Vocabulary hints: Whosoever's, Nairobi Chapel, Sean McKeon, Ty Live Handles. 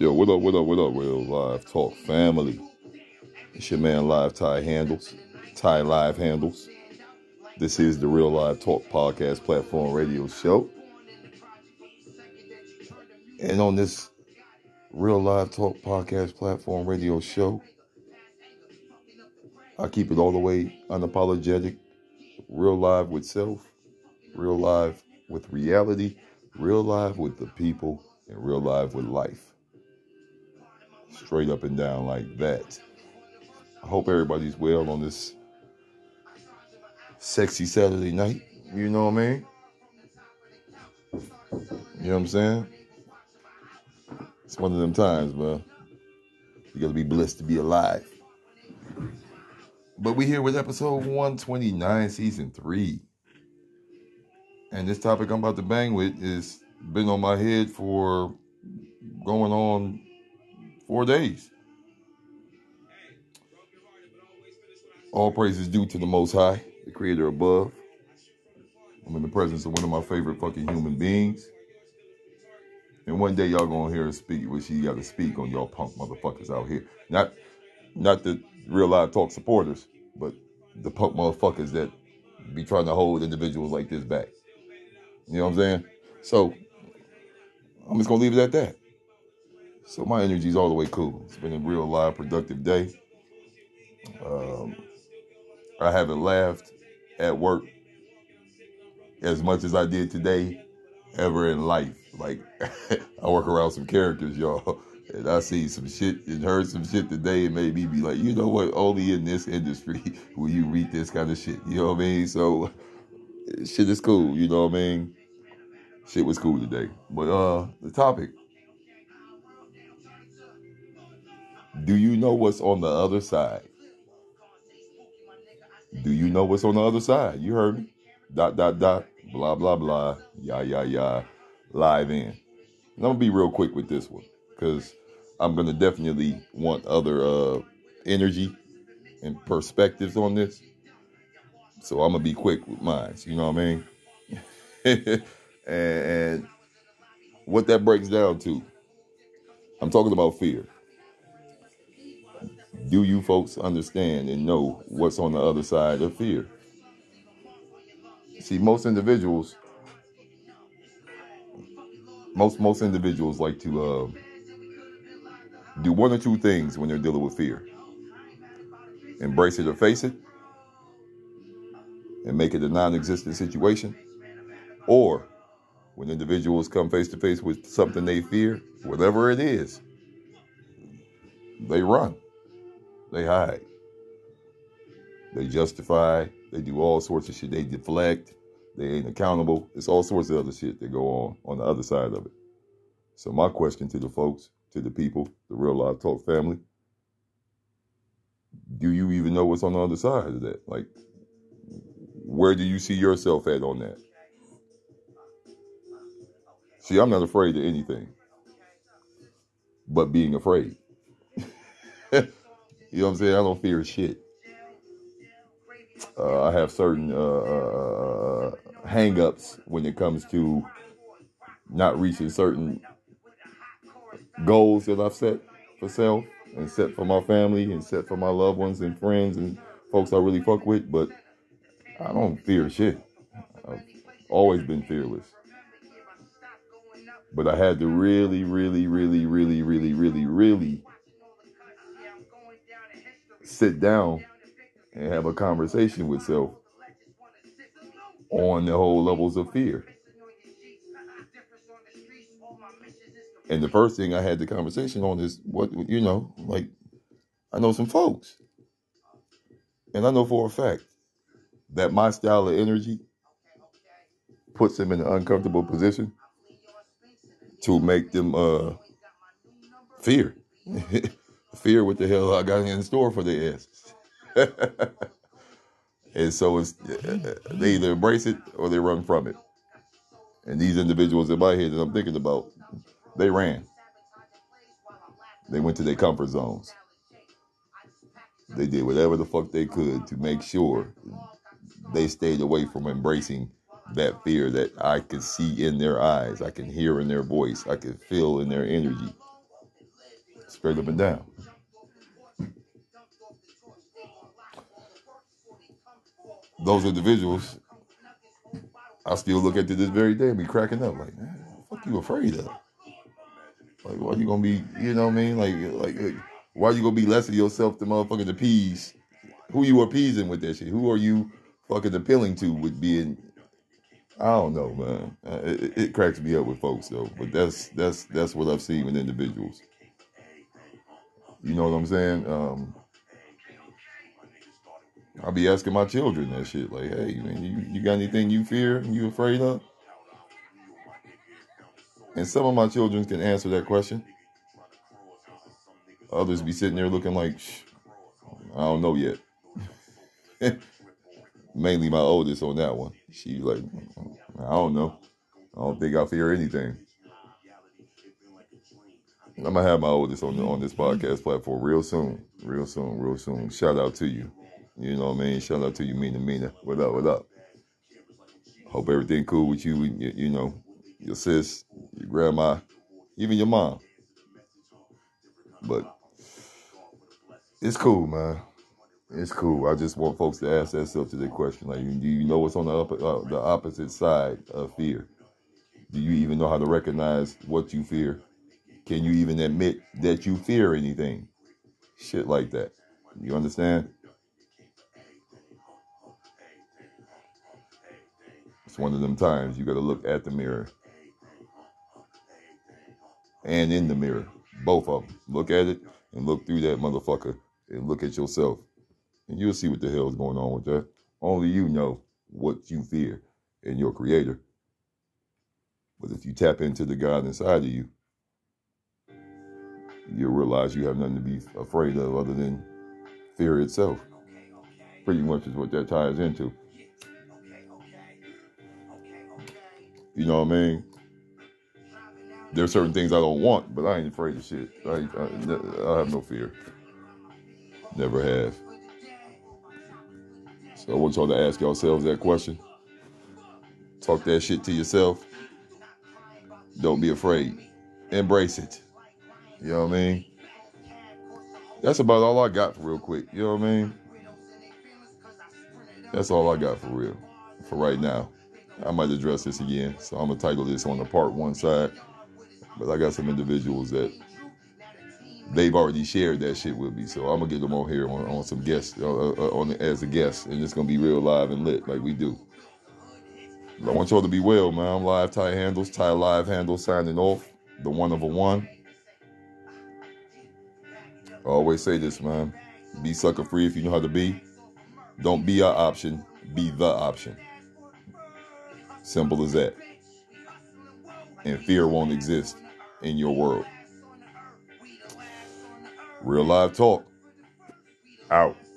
Yo, what up, Real Live Talk family? It's your man, Ty Live Handles. This is the Real Live Talk podcast platform radio show. And on this Real Live Talk podcast platform radio show, I keep it all the way unapologetic, real live with self, real live with reality, real live with the people, and real live with life. Straight up and down like that. I hope everybody's well on this sexy Saturday night. You know what I mean? You know what I'm saying? It's one of them times, man. You gotta be blessed to be alive. But we here with episode 129, season 3. And this topic I'm about to bang with is been on my head for going on 4 days. All praise is due to the Most High, the Creator above. I'm in the presence of one of my favorite fucking human beings. And one day y'all gonna hear her speak what she gotta speak on y'all punk motherfuckers out here. Not the Real Live Talk supporters, but the punk motherfuckers that be trying to hold individuals like this back. You know what I'm saying? So I'm just gonna leave it at that. So my energy's all the way cool. It's been a real live, productive day. I haven't laughed at work as much as I did today ever in life. Like, I work around some characters, y'all, and I see some shit and heard some shit today. It made me be like, you know what? Only in this industry will you read this kind of shit. You know what I mean? So shit is cool. You know what I mean? Shit was cool today. But the topic. Do you know what's on the other side? Do you know what's on the other side? You heard me. ... Blah, blah, blah. Yeah. Live in. And I'm going to be real quick with this one, because I'm going to definitely want other energy and perspectives on this. So I'm going to be quick with mine. You know what I mean? And what that breaks down to, I'm talking about fear. Do you folks understand and know what's on the other side of fear? See, most individuals like to do one or two things when they're dealing with fear. Embrace it or face it and make it a non-existent situation. Or when individuals come face to face with something they fear, whatever it is, they run. They hide. They justify. They do all sorts of shit. They deflect. They ain't accountable. It's all sorts of other shit that go on the other side of it. So my question to the folks, to the people, the Real Live Talk family, do you even know what's on the other side of that? Like, where do you see yourself at on that? See, I'm not afraid of anything but being afraid. You know what I'm saying? I don't fear shit. I have certain hang-ups when it comes to not reaching certain goals that I've set for self and set for my family and set for my loved ones and friends and folks I really fuck with, but I don't fear shit. I've always been fearless. But I had to really sit down and have a conversation with self on the whole levels of fear. And the first thing I had the conversation on is what, you know, like, I know some folks, and I know for a fact that my style of energy puts them in an uncomfortable position to make them fear. Fear what the hell I got in store for their asses. And so it's, they either embrace it or they run from it. And these individuals in my head that I'm thinking about, they ran. They went to their comfort zones. They did whatever the fuck they could to make sure they stayed away from embracing that fear that I could see in their eyes. I can hear in their voice. I can feel in their energy. Straight up and down. Those individuals, I still look at to this very day and be cracking up like, man, what the fuck you afraid of? Like, why you gonna be, you know what I mean? Like why you gonna be less of yourself to motherfucking appease? Who you appeasing with that shit? Who are you fucking appealing to with being? I don't know, man. It cracks me up with folks though, but that's what I've seen with individuals. You know what I'm saying? I'll be asking my children that shit, like, hey, man, you got anything you fear, you afraid of? And some of my children can answer that question. Others be sitting there looking like, I don't know yet. Mainly my oldest on that one. She's like, I don't know. I don't think I fear anything. I'm going to have my oldest on this podcast platform real soon. Shout out to you. You know what I mean? Shout out to you, Mina. What up? Hope everything cool with you, you know, your sis, your grandma, even your mom. But it's cool, man. It's cool. I just want folks to ask themselves to the question. Like, do you know what's on the opposite side of fear? Do you even know how to recognize what you fear? Can you even admit that you fear anything? Shit like that. You understand? One of them times you got to look at the mirror and in the mirror, both of them. Look at it and look through that motherfucker and look at yourself, and you'll see what the hell is going on with that. Only you know what you fear and your creator. But if you tap into the God inside of you, you'll realize you have nothing to be afraid of other than fear itself. Pretty much is what that ties into. You know what I mean? There's certain things I don't want, but I ain't afraid of shit. I have no fear. Never have. So I want y'all to ask yourselves that question. Talk that shit to yourself. Don't be afraid. Embrace it. You know what I mean? That's about all I got for real quick. You know what I mean? That's all I got for real. For right now. I might address this again, so I'm going to title this on the part one side. But I got some individuals that they've already shared that shit with me, so I'm going to get them on here on some guests, as a guest, and it's going to be real live and lit like we do. But I want y'all to be well, man. I'm live, Ty Live Handles, signing off, the one of a one. I always say this, man. Be sucker free if you know how to be. Don't be our option, be the option. Simple as that. And fear won't exist in your world. Real live talk. Out.